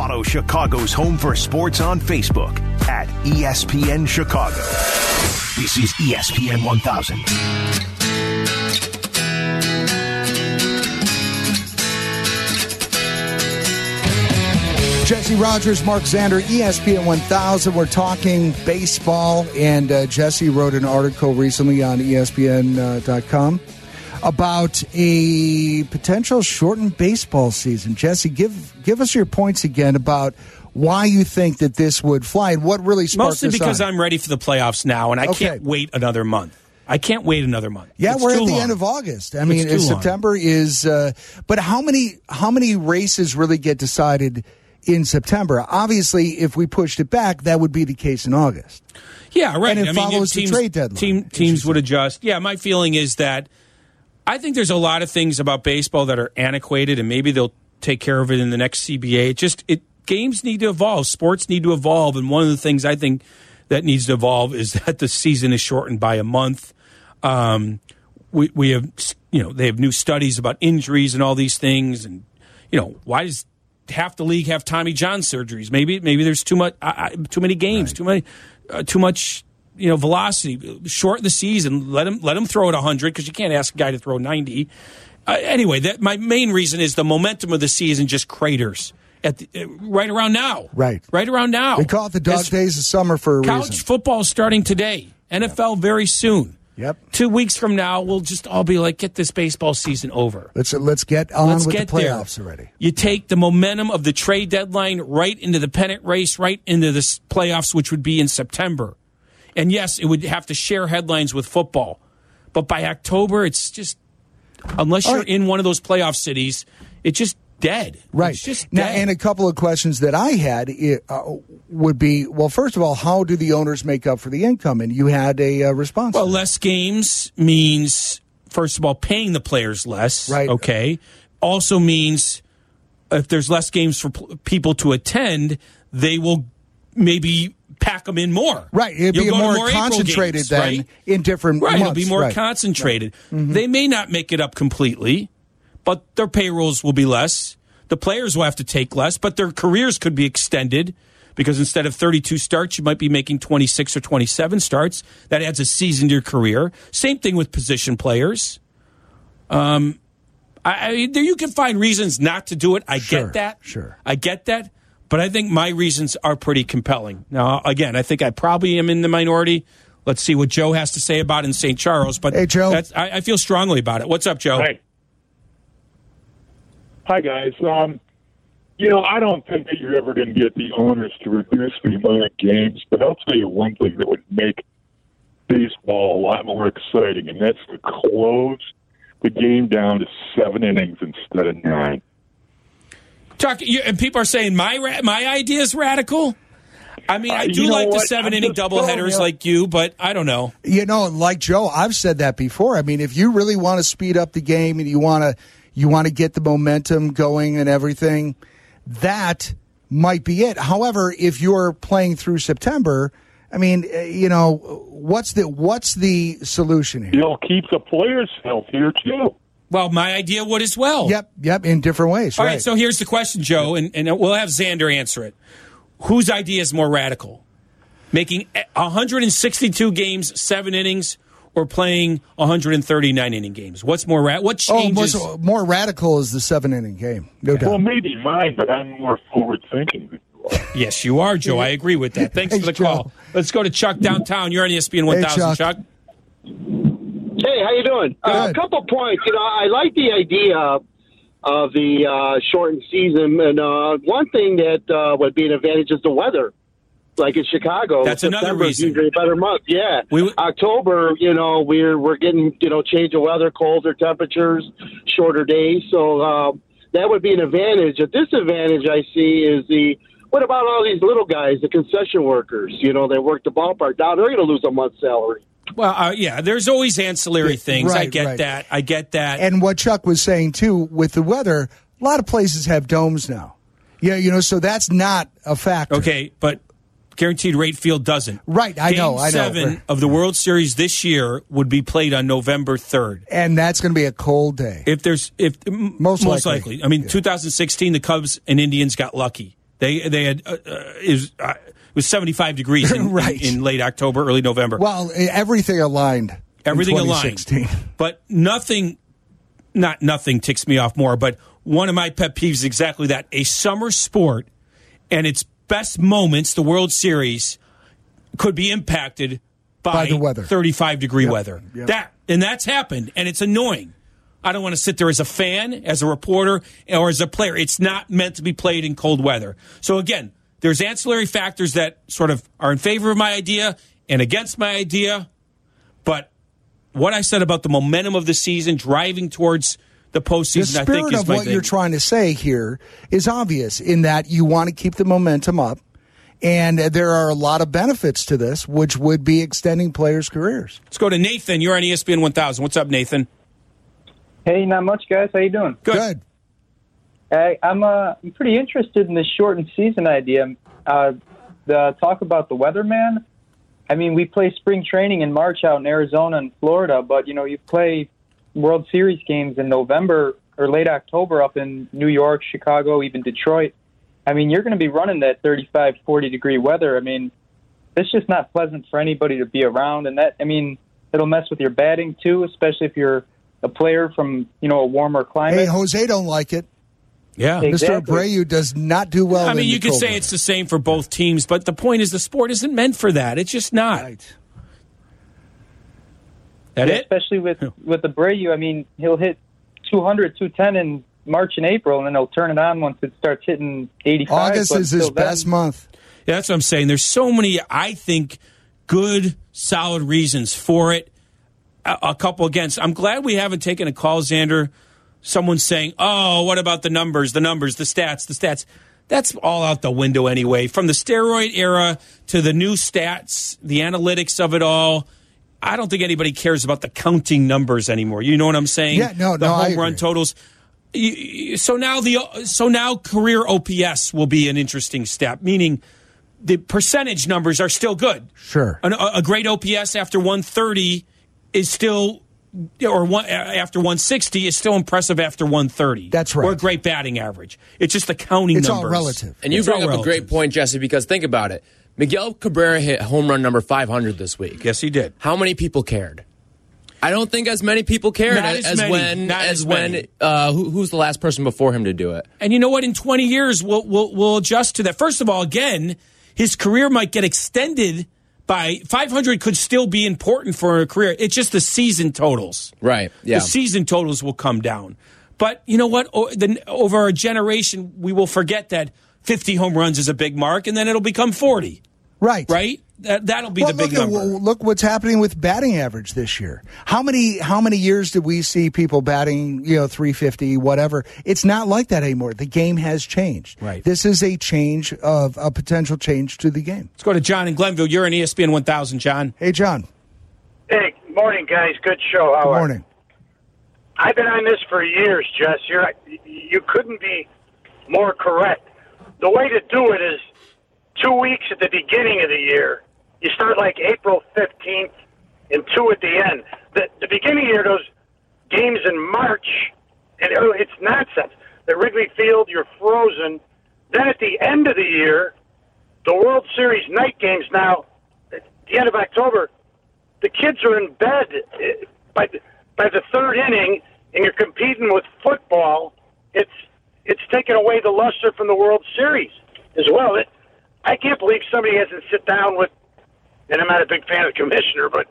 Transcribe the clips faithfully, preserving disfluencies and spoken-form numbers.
Follow Chicago's Home for Sports on Facebook at E S P N Chicago. This is E S P N one thousand. Jesse Rogers, Mark Zander, E S P N one thousand. We're talking baseball, and uh, Jesse wrote an article recently on E S P N dot com uh, about a potential shortened baseball season. Jesse, give give us your points again about why you think that this would fly and what really sparked this. Mostly because on. I'm ready for the playoffs now, and I okay. can't wait another month. I can't wait another month. Yeah, it's we're at the long. end of August. I mean, September long. is. Uh, but how many how many races really get decided in September? Obviously, if we pushed it back, that would be the case in August. Yeah, right. And it I follows mean, teams, the trade deadline. Team, teams would adjust. Yeah, my feeling is that I think there's a lot of things about baseball that are antiquated, and maybe they'll take care of it in the next C B A. It just it games need to evolve. Sports need to evolve. And one of the things I think that needs to evolve is that the season is shortened by a month. Um, we we have you know they have new studies about injuries and all these things, and you know why does half the league have Tommy John surgeries? Maybe maybe there's too much uh, too many games, right. too many uh, too much you know velocity. Shorten the season. Let him let him throw it one hundred because you can't ask a guy to throw ninety. Uh, anyway, that my main reason is the momentum of the season just craters at the, uh, right around now. Right, right around now. We call it the dog As, days of summer for a college reason. College football starting today. N F L yep. very soon. Yep. Two weeks from now, we'll just all be like, "Get this baseball season over." Let's let's get on let's with get the playoffs there. already. You take the momentum of the trade deadline right into the pennant race, right into the playoffs, which would be in September. And yes, it would have to share headlines with football, but by October, it's just unless all you're right. in one of those playoff cities, it's just dead. Right. It's just now, dead. And a couple of questions that I had uh, would be, well, first of all, how do the owners make up for the income? And you had a uh, response. Well, less games means, first of all, paying the players less. Right. Okay. Also means if there's less games for pl- people to attend, they will maybe pack them in more. Right. It'd You'll be more, more concentrated games, than right? in different right. months. Right. It'll be more right. concentrated. Right. Mm-hmm. They may not make it up completely, but their payrolls will be less. The players will have to take less, but their careers could be extended because instead of thirty-two starts, you might be making twenty-six or twenty-seven starts. That adds a season to your career. Same thing with position players. Um, I, I you can find reasons not to do it. I sure, get that. Sure, I get that. But I think my reasons are pretty compelling. Now, again, I think I probably am in the minority. Let's see what Joe has to say about it in Saint Charles. But hey, Joe, that's, I, I feel strongly about it. What's up, Joe? Hey. Hi, guys. Um, you know, I don't think that you're ever going to get the owners to reduce the amount of games, but I'll tell you one thing that would make baseball a lot more exciting, and that's to close the game down to seven innings instead of nine. Talk, you, and people are saying my ra- my idea is radical? I mean, I do uh, like what? the seven-inning doubleheaders like you, but I don't know. You know, like Joe, I've said that before. I mean, if you really want to speed up the game and you want to You want to get the momentum going and everything. That might be it. However, if you're playing through September, I mean, you know, what's the what's the solution here? You'll keep the players healthier too. Well, my idea would as well. Yep, yep, in different ways. All right, right so here's the question, Joe, and, and we'll have Xander answer it. Whose idea is more radical? Making one hundred sixty-two games, seven innings, or playing one hundred thirty-nine inning games? What's more ra- what changes? Oh, more, more radical is the seven inning game. No yeah. doubt. Well, maybe mine, but I'm more forward thinking than you are. Yes, you are, Joe. I agree with that. Thanks hey, for the Joe. call. Let's go to Chuck downtown. You're on E S P N one thousand, hey, Chuck. Chuck. Hey, how you doing? Uh, a couple points. You know, I like the idea of the uh, shortened season, and uh, one thing that uh, would be an advantage is the weather. Like in Chicago, that's September another reason. Usually a better month, yeah. We w- October, you know, we're we're getting you know change of weather, colder temperatures, shorter days. So uh, that would be an advantage. A disadvantage I see is the what about all these little guys, the concession workers? You know, they work the ballpark down. They're going to lose a month's salary. Well, uh, yeah, there's always ancillary things. Right, I get right. that. I get that. And what Chuck was saying too with the weather, a lot of places have domes now. Yeah, you know, so that's not a factor. Okay, but Guaranteed Rate Field doesn't. Right, I Game know. I seven know. We're, of the World Series this year would be played on November third, and that's going to be a cold day. If there's, if most, most likely. likely, I mean, yeah. twenty sixteen, the Cubs and Indians got lucky. They they had uh, uh, is uh, it was seventy-five degrees in, right. in, in late October, early November. Well, everything aligned. Everything in twenty sixteen. Aligned. But nothing, not nothing ticks me off more. But one of my pet peeves is exactly that: a summer sport and its best moments, the World Series, could be impacted by, by the weather, thirty-five degree yep. weather. Yep. That and that's happened, and it's annoying. I don't want to sit there as a fan, as a reporter, or as a player. It's not meant to be played in cold weather. So, again, there's ancillary factors that sort of are in favor of my idea and against my idea. But what I said about the momentum of the season driving towards the postseason, I think is my thing. The spirit of what you're trying to say here is obvious in that you want to keep the momentum up. And there are a lot of benefits to this, which would be extending players' careers. Let's go to Nathan. You're on E S P N one thousand. What's up, Nathan? Hey, not much, guys. How you doing? Good. Hey, I'm uh, I'm pretty interested in this shortened season idea. Uh, the talk about the weatherman. I mean, we play spring training in March out in Arizona and Florida, but you know, you play World Series games in November or late October up in New York, Chicago, even Detroit. I mean, you're going to be running that thirty-five, forty degree weather. I mean, it's just not pleasant for anybody to be around, and that I mean, it'll mess with your batting too, especially if you're a player from, you know, a warmer climate. Hey, Jose don't like it. Yeah. Exactly. Mister Abreu does not do well. I mean, in you could say it's the same for both teams, but the point is the sport isn't meant for that. It's just not. Right. That yeah, it? Especially with, with Abreu, I mean, he'll hit two hundred, two ten in March and April, and then he'll turn it on once it starts hitting eighty-five. August is his then. best month. Yeah, that's what I'm saying. There's so many, I think, good, solid reasons for it. A couple against. I'm glad we haven't taken a call, Xander. Someone's saying, oh, what about the numbers, the numbers, the stats, the stats. That's all out the window anyway. From the steroid era to the new stats, the analytics of it all, I don't think anybody cares about the counting numbers anymore. You know what I'm saying? Yeah, no, the no, home run totals. So now the so now career O P S will be an interesting step, meaning the percentage numbers are still good. Sure. A, a great O P S after one thirty is still, or one, after one sixty, is still impressive after one thirty. That's right. Or a great batting average. It's just the counting it's numbers. It's all relative. And you it's bring up relative. a great point, Jesse, because think about it. Miguel Cabrera hit home run number five hundred this week. Yes, he did. How many people cared? I don't think as many people cared as, as many. when Not as, as when uh, who, who's the last person before him to do it. And you know what? In twenty years, we'll we'll, we'll adjust to that. First of all, again, his career might get extended. By five hundred could still be important for a career. It's just the season totals. Right, yeah. The season totals will come down. But you know what? O- the, over a generation, we will forget that fifty home runs is a big mark, and then it'll become forty. Right. Right? That, that'll be well, the big look at, number. Well, look what's happening with batting average this year. How many how many years did we see people batting, you know, three fifty, whatever? It's not like that anymore. The game has changed. Right. This is a change of a potential change to the game. Let's go to John in Glenville. You're on E S P N one thousand, John. Hey, John. Hey, morning, guys. Good show. How Good morning. Are? I've been on this for years, Jess. You're, you couldn't be more correct. The way to do it is two weeks at the beginning of the year. You start like April fifteenth and two at the end. The, the beginning of the year, those games in March, and it's nonsense. The Wrigley Field, you're frozen. Then at the end of the year, the World Series night games now, at the end of October, the kids are in bed by the, by the third inning, and you're competing with football. It's it's taken away the luster from the World Series as well. It, I can't believe somebody hasn't sit down with, and I'm not a big fan of the commissioner, but,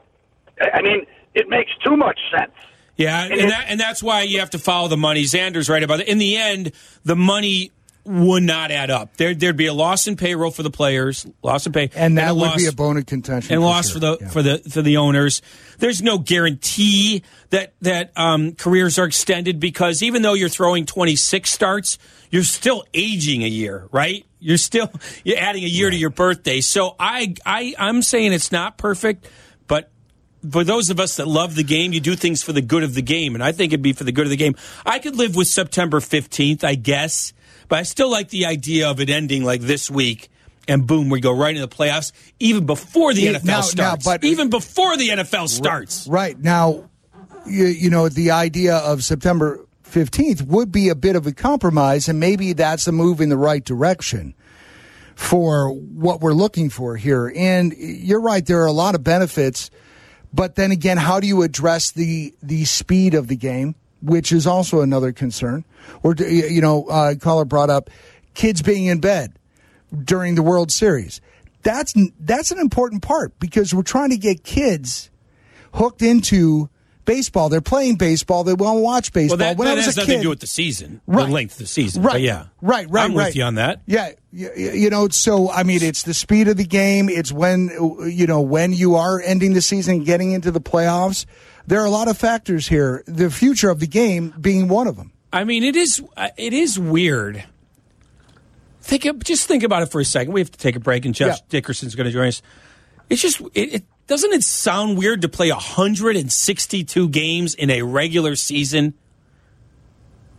I mean, it makes too much sense. Yeah, and, and, that, and that's why you have to follow the money. Xander's right about it. In the end, the money would not add up. There, there'd be a loss in payroll for the players, loss in pay. And that and would loss, be a bone of contention. And for loss sure. for, the, yeah. for, the, for the owners. There's no guarantee that, that um, careers are extended because even though you're throwing twenty-six starts, you're still aging a year, right? You're still you're adding a year right. to your birthday. So I, I, I'm saying it's not perfect, but for those of us that love the game, you do things for the good of the game, and I think it'd be for the good of the game. I could live with September fifteenth, I guess, but I still like the idea of it ending like this week, and boom, we go right into the playoffs, even before the it, N F L now, starts. Now, but, even before the N F L starts. Right. Now, you, you know, the idea of September fifteenth would be a bit of a compromise, and maybe that's a move in the right direction. for what we're looking for here. And you're right, there are a lot of benefits. But then again, how do you address the the speed of the game, which is also another concern? Or, you know, uh, caller brought up kids being in bed during the World Series. That's that's an important part because we're trying to get kids hooked into baseball. They're playing baseball. They want to watch baseball. Well, that, when that I was has a nothing kid, to do with the season, right, the length of the season. Right, but yeah. Right, right, I'm right. with you on that. Yeah, you know, so, I mean, it's the speed of the game. It's when, you know, when you are ending the season, getting into the playoffs. There are a lot of factors here, the future of the game being one of them. I mean, it is it is weird. Think Just think about it for a second. We have to take a break, and Jeff yeah. Dickerson's going to join us. It's just, it, it doesn't it sound weird to play one hundred sixty-two games in a regular season?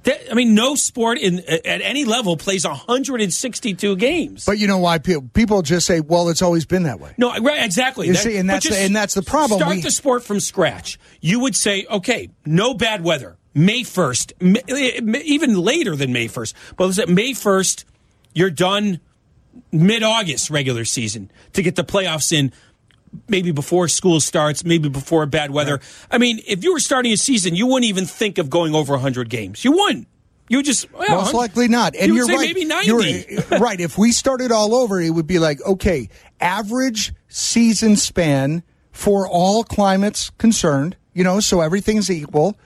That, I mean, no sport in at any level plays one hundred sixty-two games. But you know why people, people just say, "Well, it's always been that way." No, right? Exactly. You that, see, and that's the, and that's the problem. Start we, the sport from scratch. You would say, "Okay, no bad weather, May first, even later than May first, but let's say May first, you're done." Mid-August regular season to get the playoffs in, maybe before school starts, maybe before bad weather. Right. I mean, if you were starting a season, you wouldn't even think of going over one hundred games. You wouldn't. You just well, most likely not. And you would you're say right. Maybe ninety. You're, right. If we started all over, it would be like, okay, average season span for all climates concerned. You know, so everything's equal.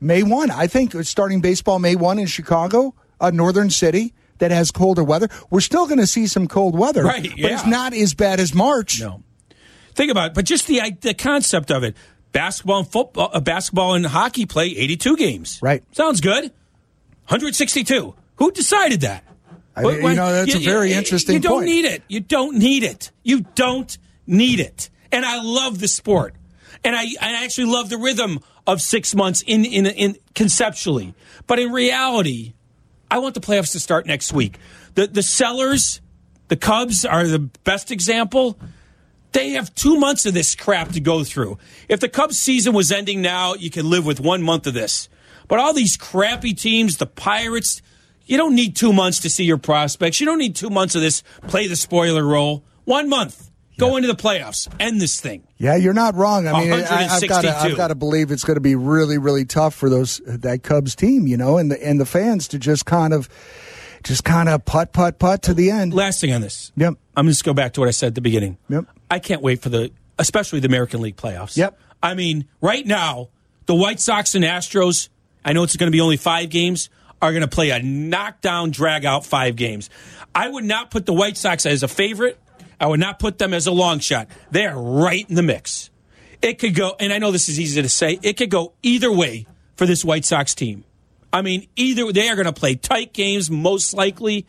May first, I think, starting baseball May first in Chicago, a northern city that has colder weather. We're still going to see some cold weather, right, yeah. but it's not as bad as March. No, think about it. But just the the concept of it: basketball and football, uh, basketball and hockey play eighty-two games. Right, sounds good. one hundred sixty-two. Who decided that? I, when, you know, that's you, a very you, interesting. You don't point. need it. You don't need it. You don't need it. And I love the sport, and I I actually love the rhythm of six months in in in conceptually, but in reality. I want the playoffs to start next week. The the sellers, the Cubs, are the best example. They have two months of this crap to go through. If the Cubs season was ending now, you can live with one month of this. But all these crappy teams, the Pirates, you don't need two months to see your prospects. You don't need two months of this play the spoiler role. One month. Go yeah. into the playoffs. End this thing. Yeah, you're not wrong. I mean, I, I've got to, I've got to believe it's going to be really, really tough for those that Cubs team, you know, and the and the fans to just kind of, just kind of putt, putt, putt to the end. Last thing on this. Yep. I'm just going to go back to what I said at the beginning. Yep. I can't wait for the, especially the American League playoffs. Yep. I mean, right now the White Sox and Astros. I know it's going to be only five games. Are going to play a knockdown, drag out five games. I would not put the White Sox as a favorite. I would not put them as a long shot. They are right in the mix. It could go, and I know this is easy to say, it could go either way for this White Sox team. I mean, either they are going to play tight games, most likely,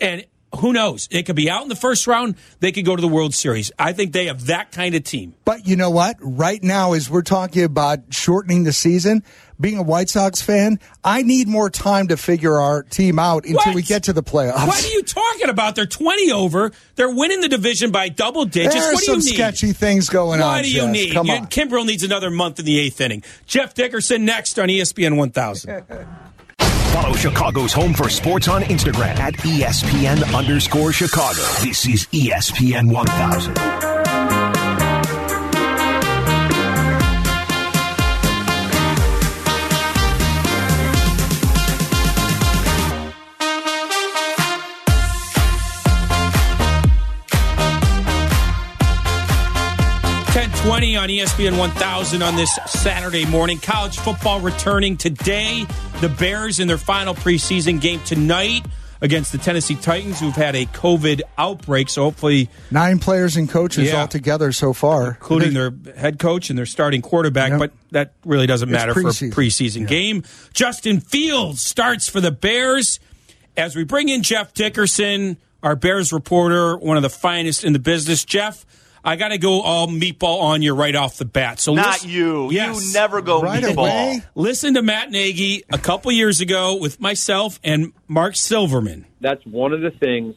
and who knows? It could be out in the first round. They could go to the World Series. I think they have that kind of team. But you know what? Right now, as we're talking about shortening the season, being a White Sox fan, I need more time to figure our team out until what? we get to the playoffs. What are you talking about? They're twenty over. They're winning the division by double digits. There are what do some you need? sketchy things going what on. What do you Jeff? need? Come on. Kimbrel needs another month in the eighth inning. Jeff Dickerson next on E S P N one thousand. Follow Chicago's home for sports on Instagram at ESPN underscore Chicago. This is E S P N one thousand. ten twenty on E S P N one thousand on this Saturday morning. College football returning today. The Bears in their final preseason game tonight against the Tennessee Titans, who've had a COVID outbreak. So hopefully... Nine players and coaches yeah. all together so far. Including their head coach and their starting quarterback. Yep. But that really doesn't matter for a preseason yeah. game. Justin Fields starts for the Bears. As we bring in Jeff Dickerson, our Bears reporter, one of the finest in the business. Jeff, I got to go all meatball on you right off the bat. So Not listen, you. Yes. You never go right meatball. Away. Listen to Matt Nagy a couple years ago with myself and Mark Silverman. That's one of the things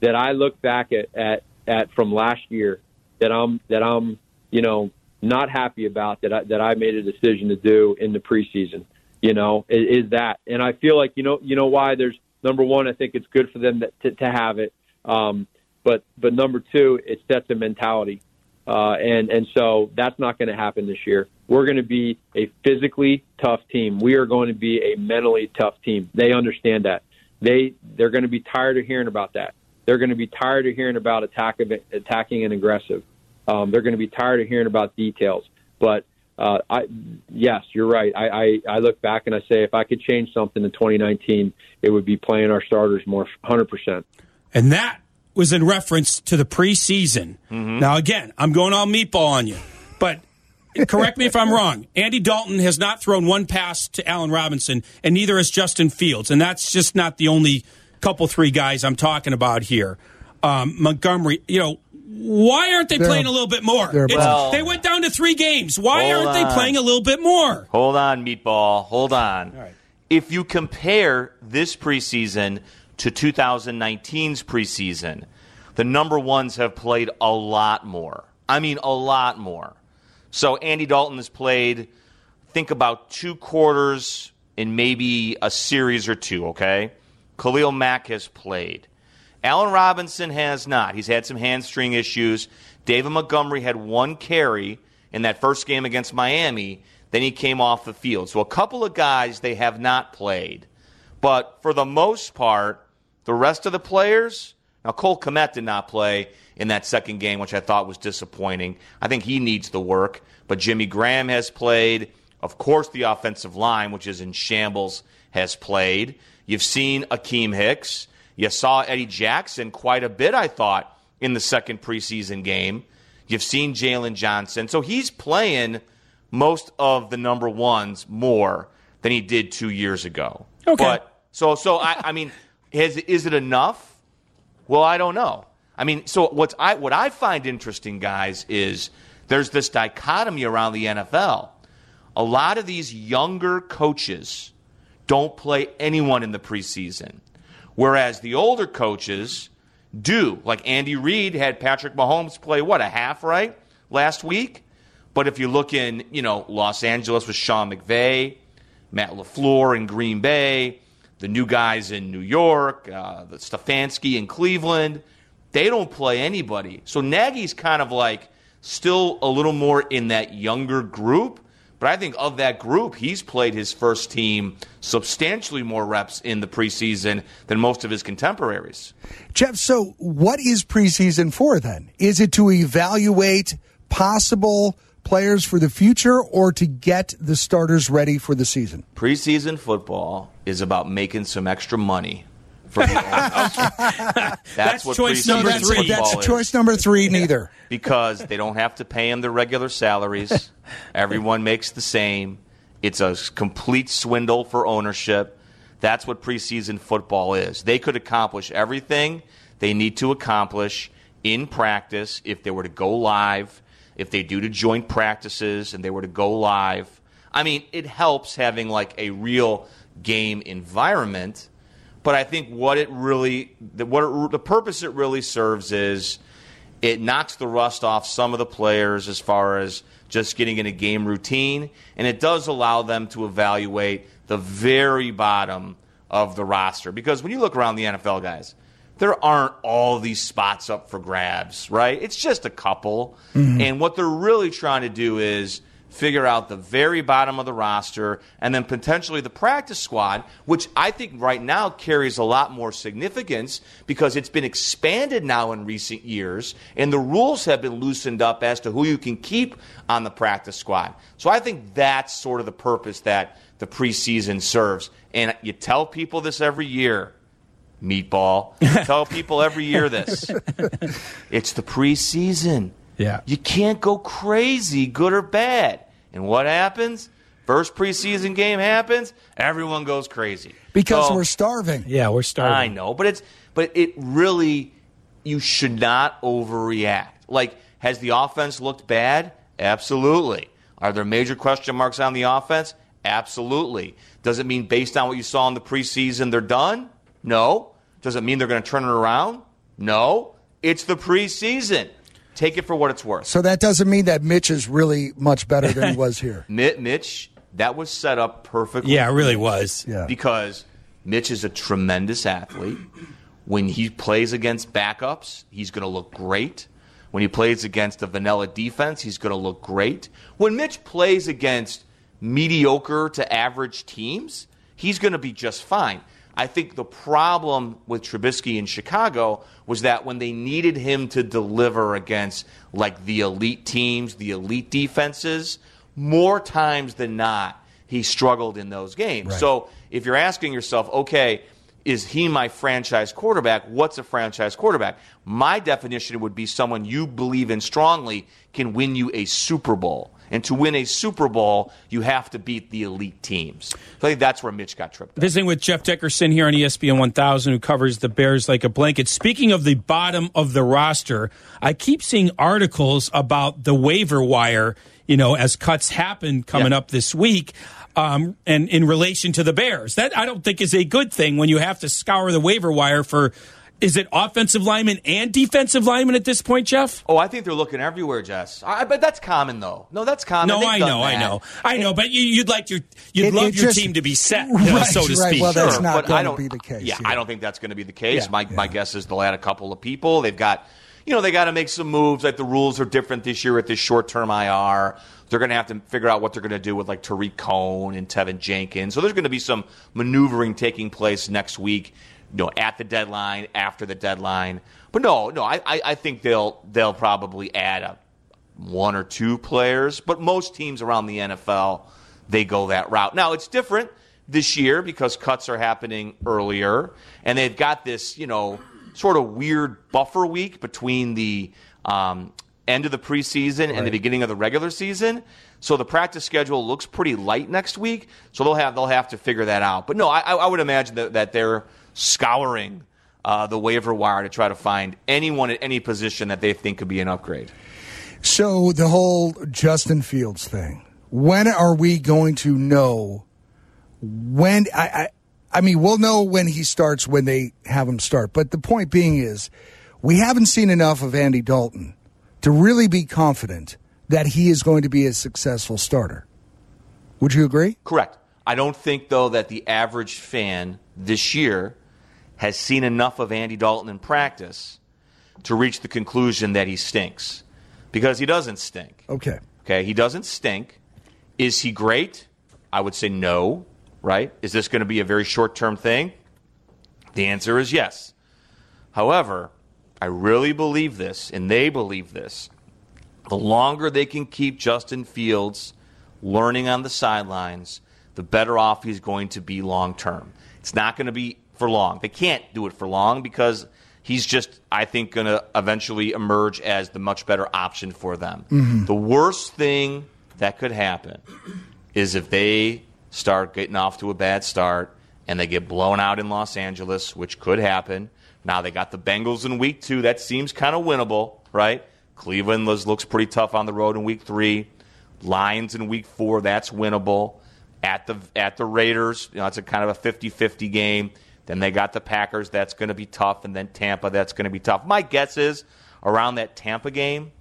that I look back at, at, at from last year that I'm, that I'm you know, not happy about, that I, that I made a decision to do in the preseason, you know, is, is that. And I feel like, you know, you know why there's, number one, I think it's good for them that, to, to have it. Um But but number two, it sets a mentality. Uh, and, and so that's not going to happen this year. We're going to be a physically tough team. We are going to be a mentally tough team. They understand that. They, they're going to be tired of hearing about that. They're going to be tired of hearing about attack of, attacking and aggressive. Um, they're going to be tired of hearing about details. But, uh, I, yes, you're right. I, I, I look back and I say if I could change something in twenty nineteen, it would be playing our starters more one hundred percent. And that was in reference to the preseason. Mm-hmm. Now, again, I'm going all meatball on you, but correct me if I'm wrong. Andy Dalton has not thrown one pass to Allen Robinson, and neither has Justin Fields, and that's just not the only couple, three guys I'm talking about here. Um, Montgomery, you know, why aren't they they're, playing a little bit more? Well, they went down to three games. Why aren't on. they playing a little bit more? Hold on, meatball. Hold on. All right. If you compare this preseason to two thousand nineteen's preseason, the number ones have played a lot more. I mean, a lot more. So Andy Dalton has played, think about two quarters in maybe a series or two, okay? Khalil Mack has played. Allen Robinson has not. He's had some hamstring issues. David Montgomery had one carry in that first game against Miami. Then he came off the field. So a couple of guys they have not played. But for the most part, the rest of the players, now Cole Kmet did not play in that second game, which I thought was disappointing. I think he needs the work. But Jimmy Graham has played. Of course, the offensive line, which is in shambles, has played. You've seen Akeem Hicks. You saw Eddie Jackson quite a bit, I thought, in the second preseason game. You've seen Jalen Johnson. So he's playing most of the number ones more than he did two years ago. Okay. But so so I, I mean, Is, is it enough? Well, I don't know. I mean, so what's I, what I find interesting, guys, is there's this dichotomy around the N F L. A lot of these younger coaches don't play anyone in the preseason, whereas the older coaches do. Like Andy Reid had Patrick Mahomes play, what, a half, right, last week? But if you look in, you know, Los Angeles with Sean McVay, Matt LaFleur in Green Bay, the new guys in New York, uh, the Stefanski in Cleveland, they don't play anybody. So Nagy's kind of like still a little more in that younger group. But I think of that group, he's played his first team substantially more reps in the preseason than most of his contemporaries. Jeff, so what is preseason for then? Is it to evaluate possible players for the future or to get the starters ready for the season? Preseason football is about making some extra money for the That's, that's what choice number three. That's is. choice number three, neither. Because they don't have to pay them their regular salaries. Everyone makes the same. It's a complete swindle for ownership. That's what preseason football is. They could accomplish everything they need to accomplish in practice if they were to go live, if they do to joint practices and they were to go live. I mean, it helps having like a real game environment, but I think what it really, the, what it, the purpose it really serves is it knocks the rust off some of the players as far as just getting in a game routine, and it does allow them to evaluate the very bottom of the roster. Because when you look around the N F L, guys, there aren't all these spots up for grabs, right? It's just a couple. Mm-hmm. And what they're really trying to do is figure out the very bottom of the roster and then potentially the practice squad, which I think right now carries a lot more significance because it's been expanded now in recent years, and the rules have been loosened up as to who you can keep on the practice squad. So I think that's sort of the purpose that the preseason serves. And you tell people this every year, meatball. I tell people every year this. It's the preseason. Yeah. You can't go crazy, good or bad. And what happens? First preseason game happens, everyone goes crazy. Because so, we're starving. Yeah, we're starving. I know, but it's but it really, you should not overreact. Like, has the offense looked bad? Absolutely. Are there major question marks on the offense? Absolutely. Does it mean based on what you saw in the preseason they're done? No. Does it mean they're going to turn it around? No. It's the preseason. Take it for what it's worth. So that doesn't mean that Mitch is really much better than he was here. Mitch, that was set up perfectly. Yeah, it really was. Yeah. Because Mitch is a tremendous athlete. When he plays against backups, he's going to look great. When he plays against a vanilla defense, he's going to look great. When Mitch plays against mediocre to average teams, he's going to be just fine. I think the problem with Trubisky in Chicago was that when they needed him to deliver against like the elite teams, the elite defenses, more times than not, he struggled in those games. Right. So if you're asking yourself, okay, is he my franchise quarterback? What's a franchise quarterback? My definition would be someone you believe in strongly can win you a Super Bowl. And to win a Super Bowl, you have to beat the elite teams. So I think that's where Mitch got tripped up. Visiting with Jeff Dickerson here on E S P N one thousand, who covers the Bears like a blanket. Speaking of the bottom of the roster, I keep seeing articles about the waiver wire, you know, as cuts happen coming yeah. up this week. Um, and in relation to the Bears, that I don't think is a good thing when you have to scour the waiver wire for, is it offensive linemen and defensive linemen at this point, Jeff? Oh, I think they're looking everywhere, Jess. I bet that's common, though. No, that's common. No, They've I know, I know, I know. But you, you'd like your, you'd it, love it your just, team to be set, right, you know, so to right. speak. Well, that's sure. not going to be the case. Yeah, yeah, I don't think that's going to be the case. Yeah, my yeah. my guess is they'll add a couple of people. They've got, you know, they got to make some moves. Like the rules are different this year with this short-term I R. They're going to have to figure out what they're going to do with, like, Tariq Cohn and Tevin Jenkins. So there's going to be some maneuvering taking place next week, you know, at the deadline, after the deadline. But, no, no, I, I think they'll they'll probably add a, one or two players. But most teams around the N F L, they go that route. Now, it's different this year because cuts are happening earlier. And they've got this, you know, sort of weird buffer week between the um, – end of the preseason and right. the beginning of the regular season. So the practice schedule looks pretty light next week. So they'll have they'll have to figure that out. But no, I, I would imagine that, that they're scouring uh, the waiver wire to try to find anyone at any position that they think could be an upgrade. So the whole Justin Fields thing. When are we going to know? When I, I, I mean, we'll know when he starts when they have him start. But the point being is, we haven't seen enough of Andy Dalton to really be confident that he is going to be a successful starter. Would you agree? Correct. I don't think, though, that the average fan this year has seen enough of Andy Dalton in practice to reach the conclusion that he stinks. Because he doesn't stink. Okay. Okay, he doesn't stink. Is he great? I would say no, right? Is this going to be a very short-term thing? The answer is yes. However, I really believe this, and they believe this. The longer they can keep Justin Fields learning on the sidelines, the better off he's going to be long term. It's not going to be for long. They can't do it for long because he's just, I think, going to eventually emerge as the much better option for them. Mm-hmm. The worst thing that could happen is if they start getting off to a bad start and they get blown out in Los Angeles, which could happen. Now they got the Bengals in week two. That seems kind of winnable, right? Cleveland looks pretty tough on the road in week three. Lions in week four, that's winnable. At the at the Raiders, you know, it's a kind of a fifty-fifty game. Then they got the Packers, that's going to be tough. And then Tampa, that's going to be tough. My guess is around that Tampa game,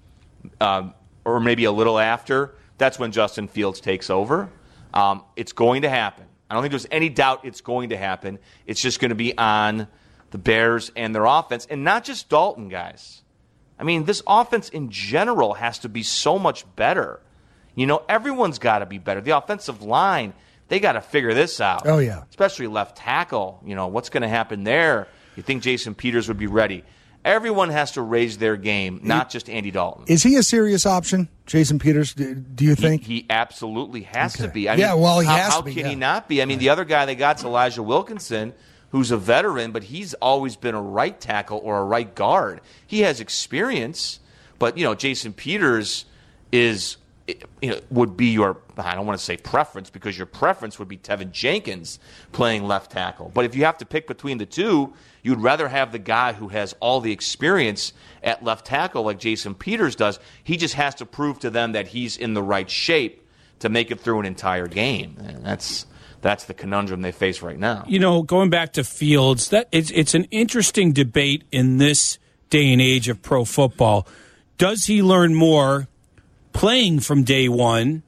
um, or maybe a little after, that's when Justin Fields takes over. Um, it's going to happen. I don't think there's any doubt it's going to happen. It's just going to be on the Bears and their offense, and not just Dalton, guys. I mean, this offense in general has to be so much better. You know, everyone's got to be better. The offensive line, they got to figure this out. Oh, yeah. Especially left tackle. You know, what's going to happen there? You think Jason Peters would be ready. Everyone has to raise their game, not just Andy Dalton. Is he a serious option, Jason Peters, do you think? He, he absolutely has okay. to be. I yeah, mean, well, he how, has to be. How can yeah. he not be? I mean, right. the other guy they got's Elijah Wilkinson, who's a veteran, but he's always been a right tackle or a right guard. He has experience, but, you know, Jason Peters is, you know, would be your, I don't want to say preference, because your preference would be Tevin Jenkins playing left tackle. But if you have to pick between the two, you'd rather have the guy who has all the experience at left tackle like Jason Peters does. He just has to prove to them that he's in the right shape to make it through an entire game. And that's... That's the conundrum they face right now. You know, going back to Fields, that it's it's an interesting debate in this day and age of pro football. Does he learn more playing from day one,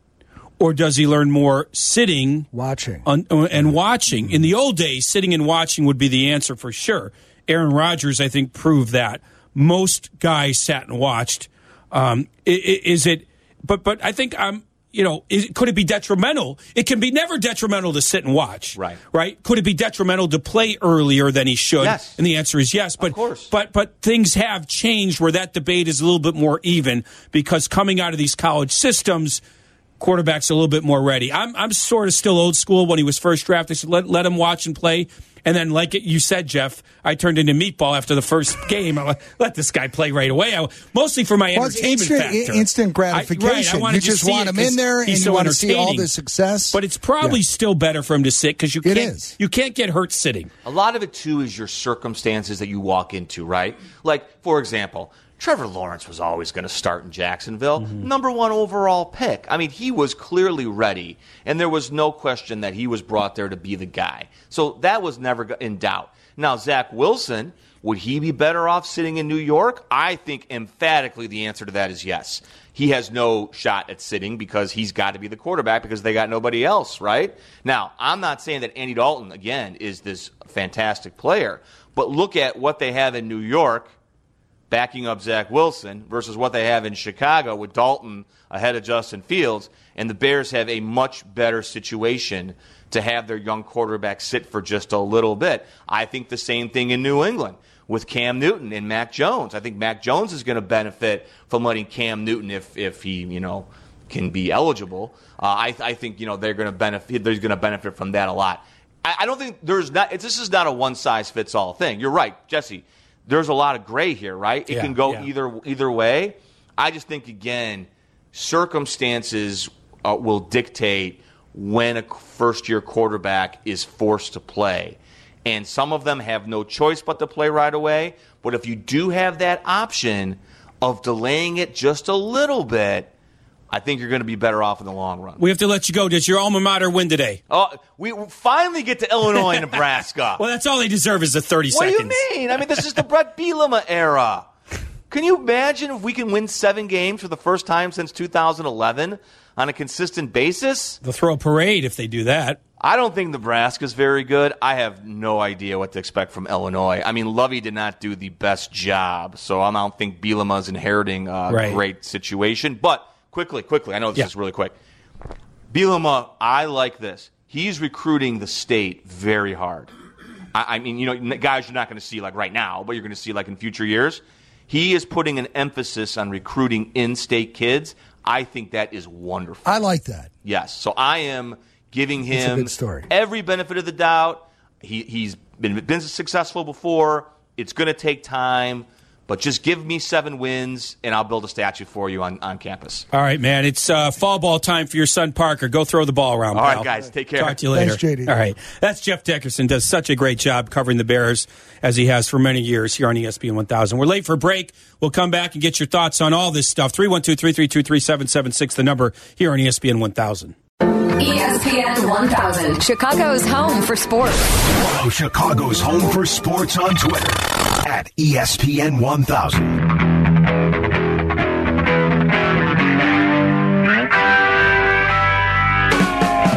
or does he learn more sitting, watching, on, and watching? In the old days, sitting and watching would be the answer for sure. Aaron Rodgers, I think, proved that. Most guys sat and watched. Um, is it? But but I think I'm. You know, is, could it be detrimental? It can be never detrimental to sit and watch, right? Right? Could it be detrimental to play earlier than he should? Yes. And the answer is yes. But of course. but but things have changed where that debate is a little bit more even because coming out of these college systems, quarterbacks are a little bit more ready. I'm I'm sort of still old school when he was first drafted. So let let him watch and play. And then, like you said, Jeff, I turned into meatball after the first game. I let this guy play right away. I, mostly for my well, entertainment it's instant, factor, instant gratification. I, right, I you just want him in there, and so you want to see all the success. But it's probably yeah. still better for him to sit because you it can't is. you can't get hurt sitting. A lot of it too is your circumstances that you walk into, right? Like for example, Trevor Lawrence was always going to start in Jacksonville. Mm-hmm. Number one overall pick. I mean, he was clearly ready, and there was no question that he was brought there to be the guy. So that was never in doubt. Now, Zach Wilson, would he be better off sitting in New York? I think emphatically the answer to that is yes. He has no shot at sitting because he's got to be the quarterback because they got nobody else, right? Now, I'm not saying that Andy Dalton, again, is this fantastic player, but look at what they have in New York backing up Zach Wilson versus what they have in Chicago with Dalton ahead of Justin Fields, and the Bears have a much better situation to have their young quarterback sit for just a little bit. I think the same thing in New England with Cam Newton and Mac Jones. I think Mac Jones is going to benefit from letting Cam Newton, if if he, you know, can be eligible. Uh, I, I think, you know, they're going to benefit. They're going to benefit from that a lot. I, I don't think there's not. This is not a one size fits all thing. You're right, Jesse. There's a lot of gray here, right? It yeah, can go yeah. either either way. I just think, again, circumstances uh, will dictate when a first-year quarterback is forced to play. And some of them have no choice but to play right away. But if you do have that option of delaying it just a little bit, I think you're going to be better off in the long run. We have to let you go. Did your alma mater win today? Oh, we finally get to Illinois and Nebraska. Well, that's all they deserve is the thirty what seconds. What do you mean? I mean, this is the Brett Bielema era. Can you imagine if we can win seven games for the first time since two thousand eleven on a consistent basis? They'll throw a parade if they do that. I don't think Nebraska's very good. I have no idea what to expect from Illinois. I mean, Lovey did not do the best job, so I don't think Bielema's inheriting a right. great situation. But Quickly, quickly. I know this yeah. is really quick. Bielema, I like this. He's recruiting the state very hard. I, I mean, you know, guys you're not going to see like right now, but you're going to see like in future years. He is putting an emphasis on recruiting in-state kids. I think that is wonderful. I like that. Yes. So I am giving him every benefit of the doubt. He, he's been, been successful before. It's going to take time. But just give me seven wins, and I'll build a statue for you on, on campus. All right, man. It's uh, fall ball time for your son, Parker. Go throw the ball around, pal. All right, guys. Take care. Talk to you later. Thanks, J D. All right. That's Jeff Dickerson. Does such a great job covering the Bears, as he has for many years here on E S P N one thousand. We're late for a break. We'll come back and get your thoughts on all this stuff. three one two, three three two, three seven seven six, the number here on E S P N one thousand. E S P N one thousand, Chicago's home for sports. Follow Chicago's home for sports on Twitter at E S P N one thousand.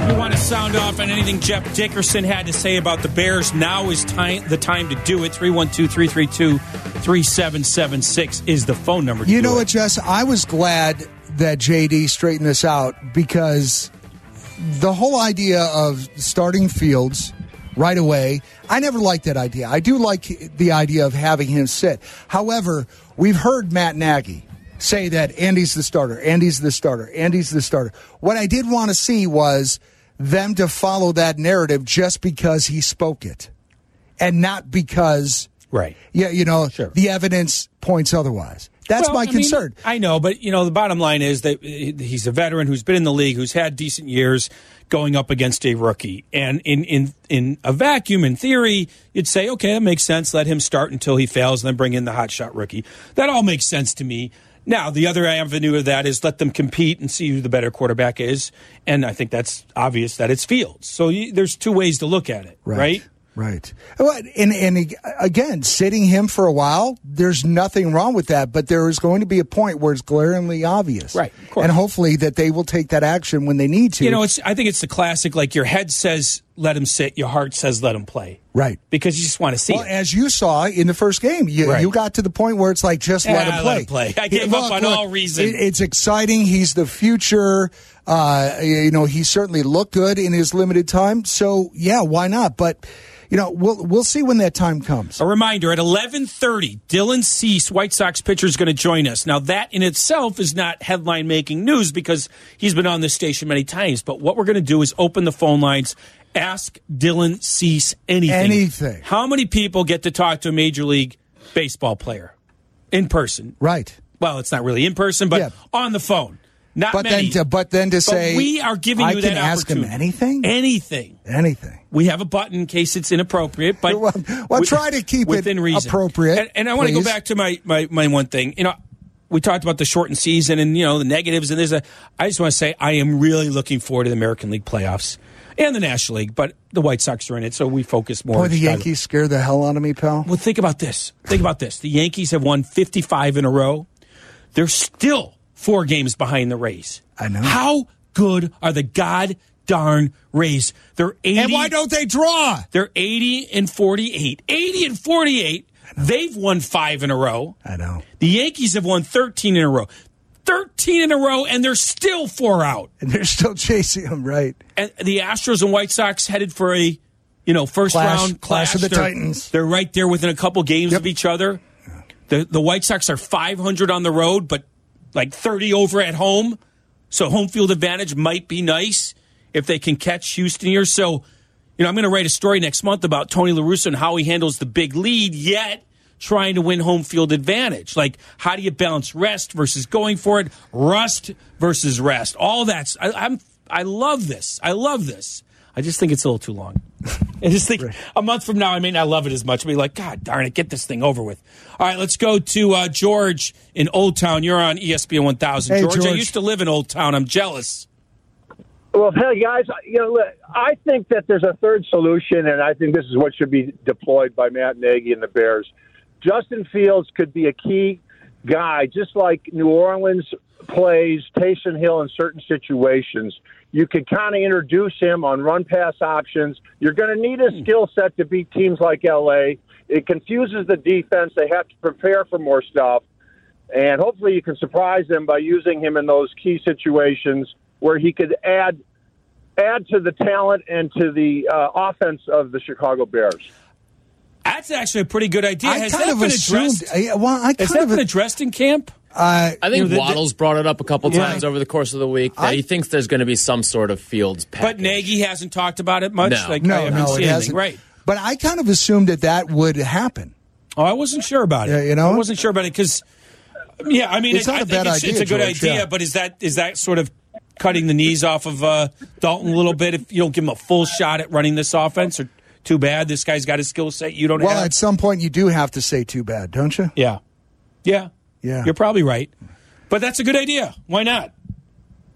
We want to sound off on anything Jeff Dickerson had to say about the Bears. Now is time, the time to do it. three one two, three three two, three seven seven six is the phone number. You know what, Jess? I was glad that J D straightened this out because the whole idea of starting Fields right away, I never liked that idea. I do like the idea of having him sit. However, we've heard Matt Nagy say that Andy's the starter, Andy's the starter, Andy's the starter. What I did want to see was them to follow that narrative just because he spoke it and not because right. yeah, you know, sure. the evidence points otherwise. That's well, my I concern. Mean, I know, but you know, the bottom line is that he's a veteran who's been in the league, who's had decent years going up against a rookie. And in, in, in a vacuum, in theory, you'd say, okay, that makes sense. Let him start until he fails and then bring in the hotshot rookie. That all makes sense to me. Now, the other avenue of that is let them compete and see who the better quarterback is. And I think that's obvious that it's Fields. So you, there's two ways to look at it, right? right? Right. And, and again, sitting him for a while, there's nothing wrong with that, but there is going to be a point where it's glaringly obvious. Right. Of course. And hopefully that they will take that action when they need to. You know, it's, I think it's the classic, like your head says let him sit. Your heart says let him play. Right. Because you just want to see well, it. As you saw in the first game, you, right. you got to the point where it's like, just yeah, let him play. Let him play. I gave look, up on look, all reason. It, it's exciting. He's the future. Uh, you know, he certainly looked good in his limited time. So, yeah, why not? But, you know, we'll we'll see when that time comes. A reminder, at eleven thirty, Dylan Cease, White Sox pitcher, is going to join us. Now, that in itself is not headline-making news because he's been on this station many times. But what we're going to do is open the phone lines, ask Dylan Cease anything. Anything. How many people get to talk to a Major League Baseball player in person? Right. Well, it's not really in person, but yeah. on the phone. Not but many. Then to, but then to but say, we are giving you I that opportunity. I can ask him anything? Anything. Anything. We have a button in case it's inappropriate. But well, well with, try to keep within it reason. Appropriate. And, and I want to go back to my, my, my one thing. You know, we talked about the shortened season and, you know, the negatives and this. I just want to say I am really looking forward to the American League playoffs and the National League, but the White Sox are in it, so we focus more. Boy, the Chicago. Yankees scare the hell out of me, pal. Well, think about this. Think about this. The Yankees have won fifty-five in a row. They're still four games behind the Rays. I know. How good are the god darn Rays? They're eighty. And why don't they draw? They're eighty and forty-eight. eighty and forty-eight. They've won five in a row. I know. The Yankees have won thirteen in a row. thirteen in a row, and they're still four out. And they're still chasing them, right. And the Astros and White Sox headed for a, you know, first clash, round clash. Clash of the they're, Titans. They're right there within a couple games yep. of each other. The, the White Sox are five hundred on the road, but like thirty over at home. So home field advantage might be nice if they can catch Houston here. So, you know, I'm going to write a story next month about Tony La Russa and how he handles the big lead, yet trying to win home field advantage. Like, how do you balance rest versus going for it? Rust versus rest. All that's, I, I'm, I love this. I love this. I just think it's a little too long. I just think right. a month from now, I may not love it as much. I'll be like, God darn it, get this thing over with. All right, let's go to uh, George in Old Town. You're on E S P N one thousand. Hey, George, George, I used to live in Old Town. I'm jealous. Well, hey, guys, you know, I think that there's a third solution, and I think this is what should be deployed by Matt Nagy and the Bears. Justin Fields could be a key guy, just like New Orleans plays Taysom Hill in certain situations. You could kind of introduce him on run-pass options. You're going to need a skill set to beat teams like L A. It confuses the defense. They have to prepare for more stuff. And hopefully you can surprise them by using him in those key situations where he could add add to the talent and to the uh, offense of the Chicago Bears. That's actually a pretty good idea. I Has kind that of been assumed, addressed? I, well, I kind Has that of, been addressed in camp? Uh, I think you know, Waddle's the, the, brought it up a couple yeah. times over the course of the week that I, he thinks there's going to be some sort of Fields package. But Nagy hasn't talked about it much. No, like, no, I haven't no seen it anything. Hasn't. Right. But I kind of assumed that that would happen. Oh, I wasn't sure about it. Yeah, you know, I wasn't sure about it because, yeah, I mean, it's, it, not I a think bad it's, idea, it's a good George, idea. Yeah. But is that is that sort of cutting the knees off of uh, Dalton a little bit if you don't give him a full shot at running this offense? Or too bad this guy's got a skill set you don't well, have? Well, at some point you do have to say too bad, don't you? Yeah. Yeah. Yeah. You're probably right. But that's a good idea. Why not?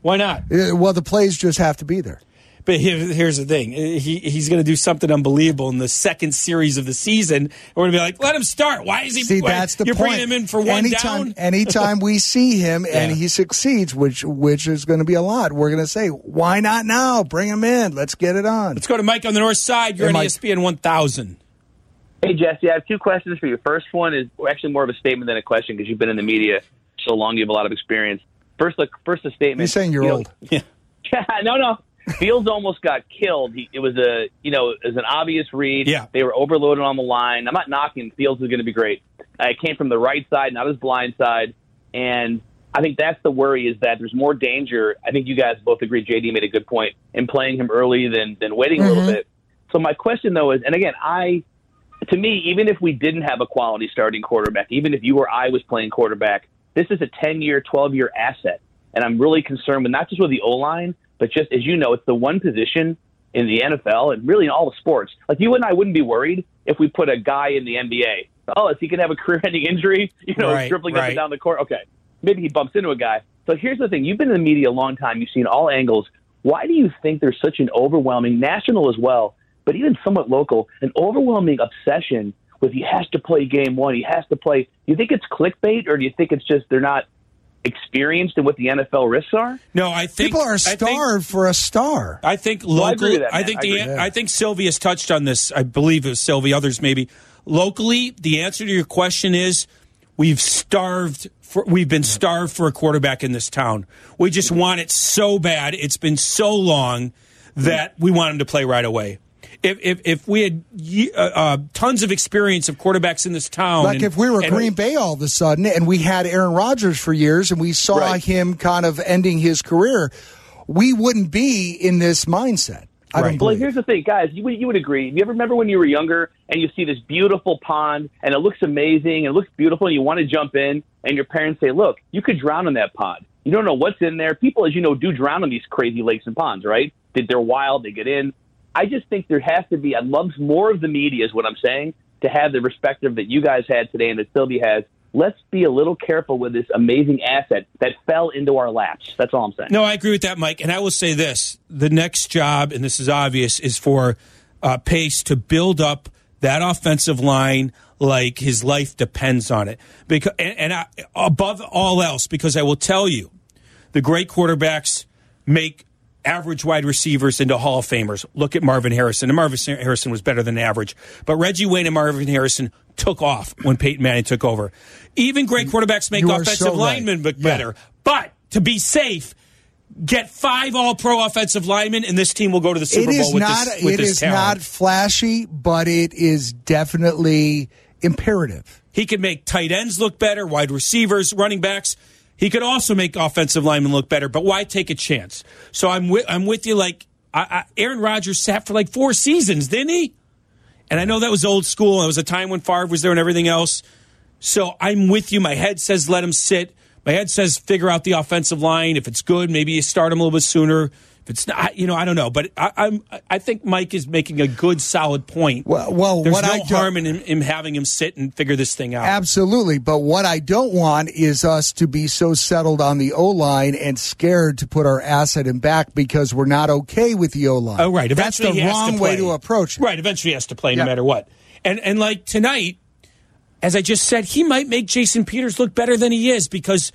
Why not? Uh, well, the plays just have to be there. But here, here's the thing. He, he's going to do something unbelievable in the second series of the season. We're going to be like, let him start. Why is he? See, why, that's the you're point. Bringing him in for one anytime, down? Anytime we see him and yeah. he succeeds, which which is going to be a lot, we're going to say, why not now? Bring him in. Let's get it on. Let's go to Mike on the north side. You're hey, on Mike. E S P N one thousand. Hey, Jesse, I have two questions for you. First one is actually more of a statement than a question because you've been in the media so long. You have a lot of experience. First, look, first a statement. You're saying you're you know, old. Yeah. no, no. Fields almost got killed. He, it was a, you know, it was an obvious read. Yeah. They were overloaded on the line. I'm not knocking. Fields is going to be great. I came from the right side, not his blind side. And I think that's the worry is that there's more danger. I think you guys both agree. J D made a good point in playing him early than, than waiting mm-hmm. a little bit. So my question, though, is, and again, I... To me, even if we didn't have a quality starting quarterback, even if you or I was playing quarterback, this is a ten-year, twelve-year asset. And I'm really concerned with not just with the O-line, but just, as you know, it's the one position in the N F L and really in all the sports. Like, you and I wouldn't be worried if we put a guy in the N B A. Oh, is he going to have a career-ending injury? You know, right, dribbling right. up and down the court? Okay. Maybe he bumps into a guy. So here's the thing. You've been in the media a long time. You've seen all angles. Why do you think there's such an overwhelming, national as well, but even somewhat local, an overwhelming obsession with he has to play game one, he has to play. Do you think it's clickbait, or do you think it's just they're not experienced in what the N F L risks are? No, I think people are starved think, for a star. I think local, well, I agree with that, I think I the agree, yeah. I think Sylvia's touched on this. I believe it was Sylvia, others maybe. Locally, the answer to your question is we've starved for we've been starved for a quarterback in this town. We just want it so bad. It's been so long that we want him to play right away. If if, if we had uh, uh, tons of experience of quarterbacks in this town. Like and, if we were and, Green Bay all of a sudden and we had Aaron Rodgers for years and we saw right. him kind of ending his career, we wouldn't be in this mindset. I right. Well, here's the thing, guys. You would, you would agree. You ever remember when you were younger and you see this beautiful pond and it looks amazing and it looks beautiful and you want to jump in and your parents say, look, you could drown in that pond. You don't know what's in there. People, as you know, do drown in these crazy lakes and ponds, right? They're wild. They get in. I just think there has to be, I'd love more of the media is what I'm saying, to have the perspective that you guys had today and that Sylvie has. Let's be a little careful with this amazing asset that fell into our laps. That's all I'm saying. No, I agree with that, Mike. And I will say this. The next job, and this is obvious, is for uh, Pace to build up that offensive line like his life depends on it. Because, and and I, above all else, because I will tell you, the great quarterbacks make average wide receivers into Hall of Famers. Look at Marvin Harrison. And Marvin Harrison was better than average. But Reggie Wayne and Marvin Harrison took off when Peyton Manning took over. Even great quarterbacks make you offensive so linemen right. better. Yeah. But to be safe, get five all-pro offensive linemen, and this team will go to the Super Bowl with not, this, with it this is talent. Not flashy, but it is definitely imperative. He can make tight ends look better, wide receivers, running backs. He could also make offensive linemen look better, but why take a chance? So I'm with, I'm with you. Like I, I, Aaron Rodgers sat for like four seasons, didn't he? And I know that was old school. It was a time when Favre was there and everything else. So I'm with you. My head says let him sit. My head says figure out the offensive line. If it's good, maybe you start him a little bit sooner. If it's not, you know, I don't know. But I, I'm I think Mike is making a good, solid point. Well, well there's what no I harm in him, him having him sit and figure this thing out. Absolutely. But what I don't want is us to be so settled on the O line and scared to put our asset in back because we're not okay with the O line. Oh, right. Eventually that's the wrong to way to approach it. Right. Eventually he has to play no yeah. matter what. And and like tonight, as I just said, he might make Jason Peters look better than he is because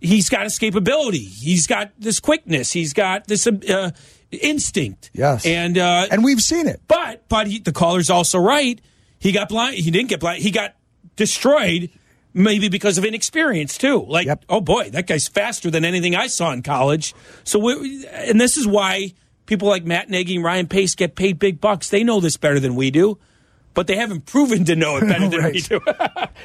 he's got escapability. He's got this quickness. He's got this uh, instinct. Yes, and uh, and we've seen it. But but he, the caller's also right. He got blind. He didn't get blind. He got destroyed, maybe because of inexperience too. Like yep. oh boy, that guy's faster than anything I saw in college. So we, and this is why people like Matt Nagy and Ryan Pace get paid big bucks. They know this better than we do. But they haven't proven to know it better no, than right. we do.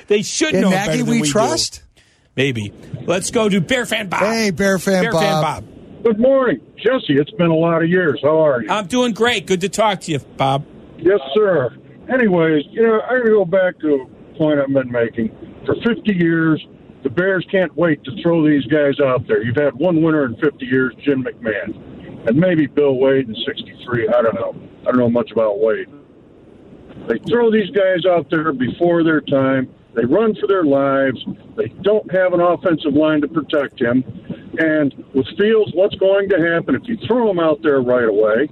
They should yeah, know Maggie, it better than we, we trust? Do. Maybe. Let's go to Bear Fan Bob. Hey, Bear Fan Bear Bob. Fan Bob. Good morning, Jesse. It's been a lot of years. How are you? I'm doing great. Good to talk to you, Bob. Yes, sir. Anyways, you know, I'm going to go back to a point I've been making. For fifty years, the Bears can't wait to throw these guys out there. You've had one winner in fifty years, Jim McMahon, and maybe Bill Wade in sixty-three. I don't know. I don't know much about Wade. They throw these guys out there before their time. They run for their lives. They don't have an offensive line to protect him. And with Fields, what's going to happen if you throw him out there right away?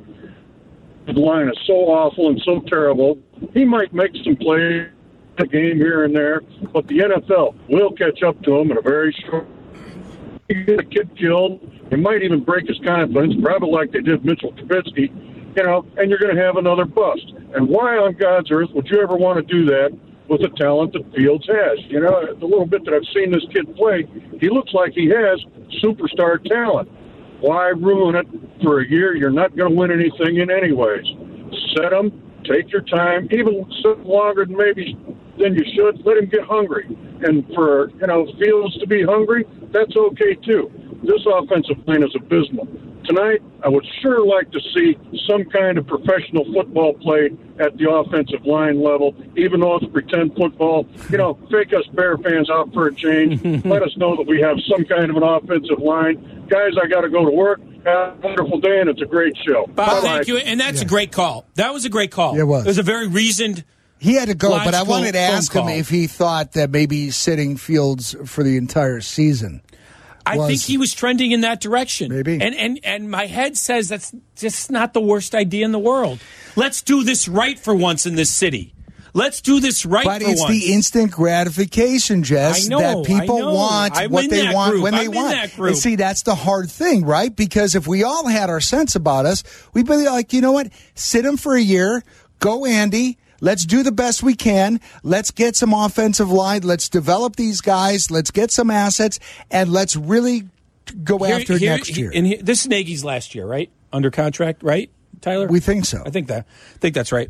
The line is so awful and so terrible. He might make some plays in the game here and there, but the N F L will catch up to him in a very short time. He get a kid killed. He might even break his confidence, probably like they did Mitchell Trubisky. You know, and you're going to have another bust. And why on God's earth would you ever want to do that with the talent that Fields has? You know, the little bit that I've seen this kid play, he looks like he has superstar talent. Why ruin it for a year? You're not going to win anything in any ways. Set him, take your time, even sit longer than maybe than you should. Let him get hungry. And for, you know, Fields to be hungry, that's okay too. This offensive line is abysmal. Tonight, I would sure like to see some kind of professional football played at the offensive line level, even though it's pretend football. You know, fake us Bear fans out for a change. Let us know that we have some kind of an offensive line. Guys, I got to go to work. Have a wonderful day, and it's a great show. Bob, Bye-bye. Thank you, and that's yeah. a great call. That was a great call. It was. It was a very reasoned He had to go, but I wanted to ask him call. if he thought that maybe sitting Fields for the entire season. I was. think he was trending in that direction. Maybe. And, and and my head says that's just not the worst idea in the world. Let's do this right for once in this city. Let's do this right but for once. But it's the instant gratification, Jess, I know, that people I know. want I'm what they want group. when I'm they want. That and see, that's the hard thing, right? Because if we all had our sense about us, we'd be like, you know what? Sit him for a year. Go, Andy. Let's do the best we can. Let's get some offensive line. Let's develop these guys. Let's get some assets. And let's really go here, after here, next year. And here, this is Nagy's last year, right? Under contract, right, Tyler? We think so. I think that. I think that's right.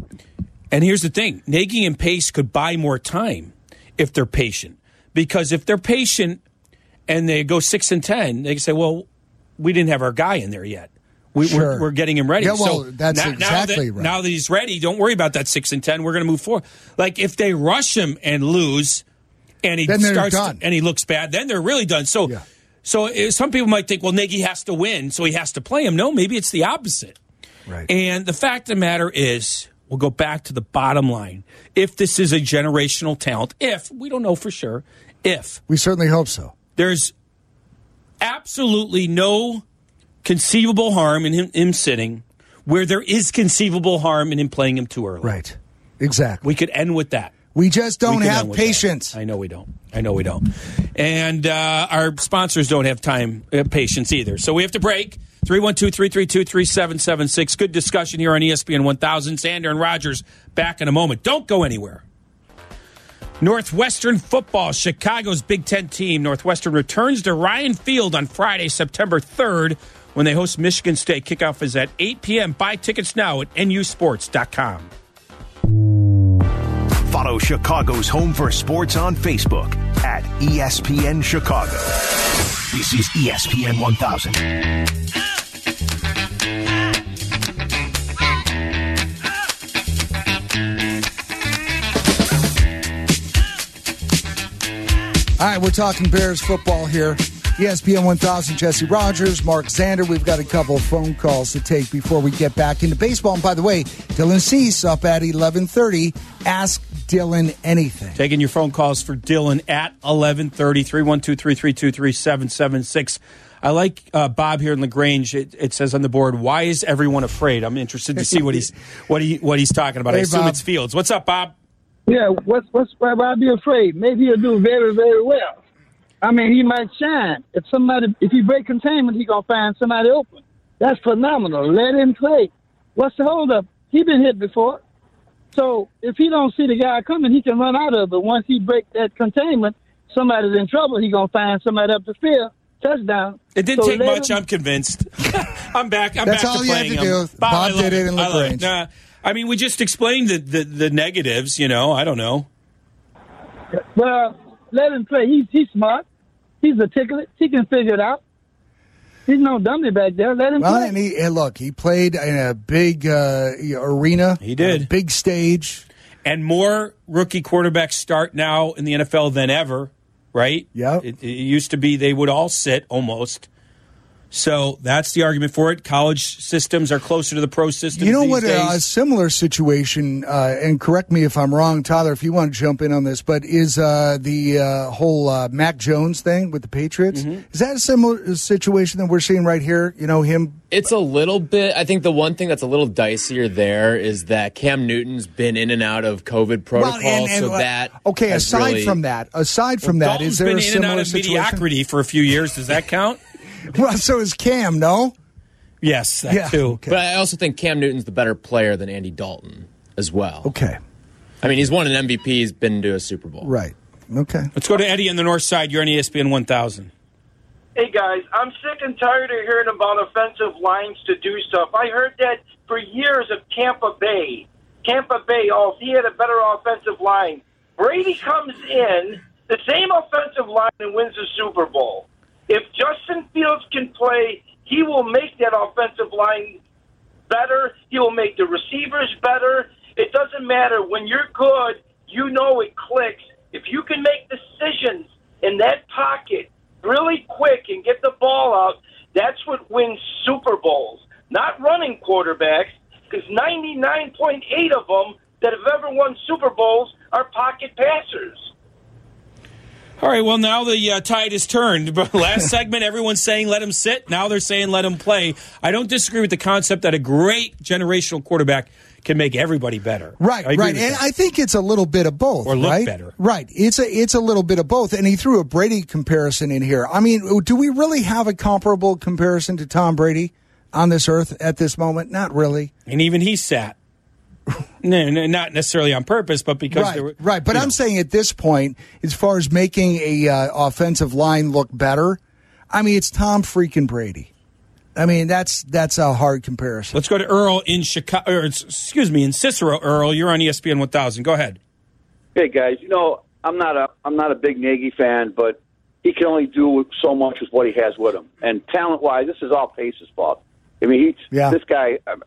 And here's the thing. Nagy and Pace could buy more time if they're patient. Because if they're patient and they go six and ten, they can say, well, we didn't have our guy in there yet. We, sure. we're, we're getting him ready. Yeah, well, so that's now, exactly now that, right. Now that he's ready, don't worry about that six and ten. We're going to move forward. Like if they rush him and lose, and he then starts to, and he looks bad, then they're really done. So, yeah. so it, some people might think, well, Nagy has to win, so he has to play him. No, maybe it's the opposite. Right. And the fact of the matter is, we'll go back to the bottom line. If this is a generational talent, if we don't know for sure, if we certainly hope so, there's absolutely no conceivable harm in him, him sitting where there is conceivable harm in him playing him too early. Right. Exactly. We could end with that. We just don't we have patience. That. I know we don't. I know we don't. And uh, our sponsors don't have time, uh, patience either. So we have to break. three one two, three three two, three seven seven six. Good discussion here on E S P N one thousand. Sander and Rogers back in a moment. Don't go anywhere. Northwestern football, Chicago's Big Ten team. Northwestern returns to Ryan Field on Friday, September third. When they host Michigan State. Kickoff is at eight p.m. Buy tickets now at N U sports dot com. Follow Chicago's Home for Sports on Facebook at E S P N Chicago. This is E S P N one thousand. All right, we're talking Bears football here. E S P N one thousand, Jesse Rogers, Mark Zander. We've got a couple of phone calls to take before we get back into baseball. And by the way, Dylan Cease up at eleven thirty. Ask Dylan anything. Taking your phone calls for Dylan at eleven thirty, three one two, three three two, three seven seven six. I like uh, Bob here in LaGrange. It, it says on the board, why is everyone afraid? I'm interested to see what he's what he what he's talking about. Hey, I assume Bob. It's Fields. What's up, Bob? Yeah, what's, what's, why would I be afraid? Maybe he'll do very, very well. I mean, he might shine. If somebody, if he break containment, he gonna find somebody open. That's phenomenal. Let him play. What's the holdup? He been hit before, so if he don't see the guy coming, he can run out of it. Once he break that containment, somebody's in trouble. He gonna find somebody up the field. Touchdown. It didn't so take much. Him. I'm convinced. I'm back. I'm That's back all to you had to him. do. Bob, Bob did it in LaGrange. Nah, I mean, we just explained the, the the negatives. You know, I don't know. Well, let him play. He's he's smart. He's a tickler. He can figure it out. He's no dummy back there. Let him well, play. And he, and look, he played in a big uh, arena. He did. A big stage. And more rookie quarterbacks start now in the N F L than ever, right? Yeah. It, it used to be they would all sit almost. So that's the argument for it. College systems are closer to the pro systems. You know what? Days. A similar situation, uh, and correct me if I'm wrong, Tyler, if you want to jump in on this, but is uh, the uh, whole uh, Mac Jones thing with the Patriots? Mm-hmm. Is that a similar situation that we're seeing right here? You know, him. It's a little bit. I think the one thing that's a little dicier there is that Cam Newton's been in and out of COVID protocol. Well, and, and, so that okay. Aside really, from that, aside from well, that, Dalton's is there been a similar in and out of situation? Mediocrity for a few years? Does that count? Well, so is Cam, no? Yes, that yeah. too. Okay. But I also think Cam Newton's the better player than Andy Dalton as well. Okay. I mean, he's won an M V P. He's been to a Super Bowl. Right. Okay. Let's go to Eddie on the north side. You're on E S P N one thousand. Hey, guys. I'm sick and tired of hearing about offensive lines to do stuff. I heard that for years of Tampa Bay. Tampa Bay, oh, if he had a better offensive line. Brady comes in, the same offensive line, and wins the Super Bowl. If Justin Fields can play, he will make that offensive line better. He will make the receivers better. It doesn't matter. When you're good, you know it clicks. If you can make decisions in that pocket really quick and get the ball out, that's what wins Super Bowls. Not running quarterbacks, because ninety-nine point eight of them that have ever won Super Bowls are pocket passers. All right, well, now the uh, tide has turned. But last segment, everyone's saying let him sit. Now they're saying let him play. I don't disagree with the concept that a great generational quarterback can make everybody better. Right, right. And that. I think it's a little bit of both. Or look right? better. Right. It's a, it's a little bit of both. And he threw a Brady comparison in here. I mean, do we really have a comparable comparison to Tom Brady on this earth at this moment? Not really. And even he sat. No, no, not necessarily on purpose, but because right, there were, right. But I'm know. saying at this point, as far as making a uh, offensive line look better, I mean it's Tom freaking Brady. I mean that's that's a hard comparison. Let's go to Earl in Chicago. Or, excuse me, in Cicero. Earl, you're on E S P N one thousand. Go ahead. Hey guys, you know I'm not a I'm not a big Nagy fan, but he can only do so much with what he has with him. And talent wise, this is all Pace's fault. I mean, he's yeah. this guy. Um,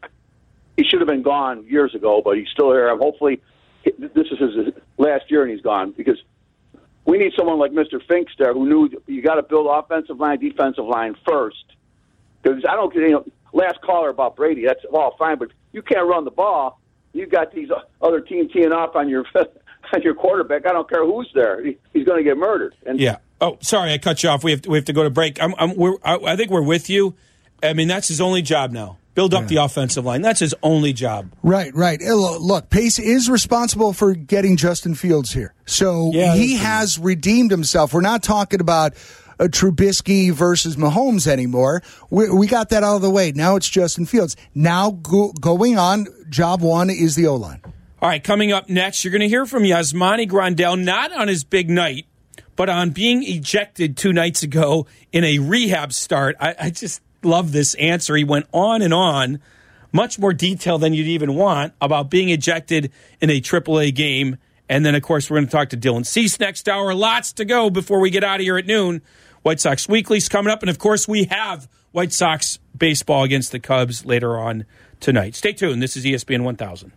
He should have been gone years ago, but he's still here. Hopefully, this is his last year and he's gone, because we need someone like Mister Finks there who knew you got to build offensive line, defensive line first. Because I don't get you know, last caller about Brady. That's all fine, but you can't run the ball. You've got these other teams teeing off on your on your quarterback. I don't care who's there. He's going to get murdered. And yeah. Oh, sorry, I cut you off. We have to, we have to go to break. I'm, I'm, we're, I, I think we're with you. I mean, that's his only job now. Build up yeah. the offensive line. That's his only job. Right, right. Look, Pace is responsible for getting Justin Fields here. So yeah, he has true. redeemed himself. We're not talking about a Trubisky versus Mahomes anymore. We, we got that out of the way. Now it's Justin Fields. Now go, going on, job one is the O-line. All right, coming up next, you're going to hear from Yasmani Grandel, not on his big night, but on being ejected two nights ago in a rehab start. I, I just... love this answer. He went on and on, much more detail than you'd even want, about being ejected in a triple A game. And then, of course, we're going to talk to Dylan Cease next hour. Lots to go before we get out of here at noon. White Sox Weekly's coming up. And, of course, we have White Sox baseball against the Cubs later on tonight. Stay tuned. This is E S P N one thousand.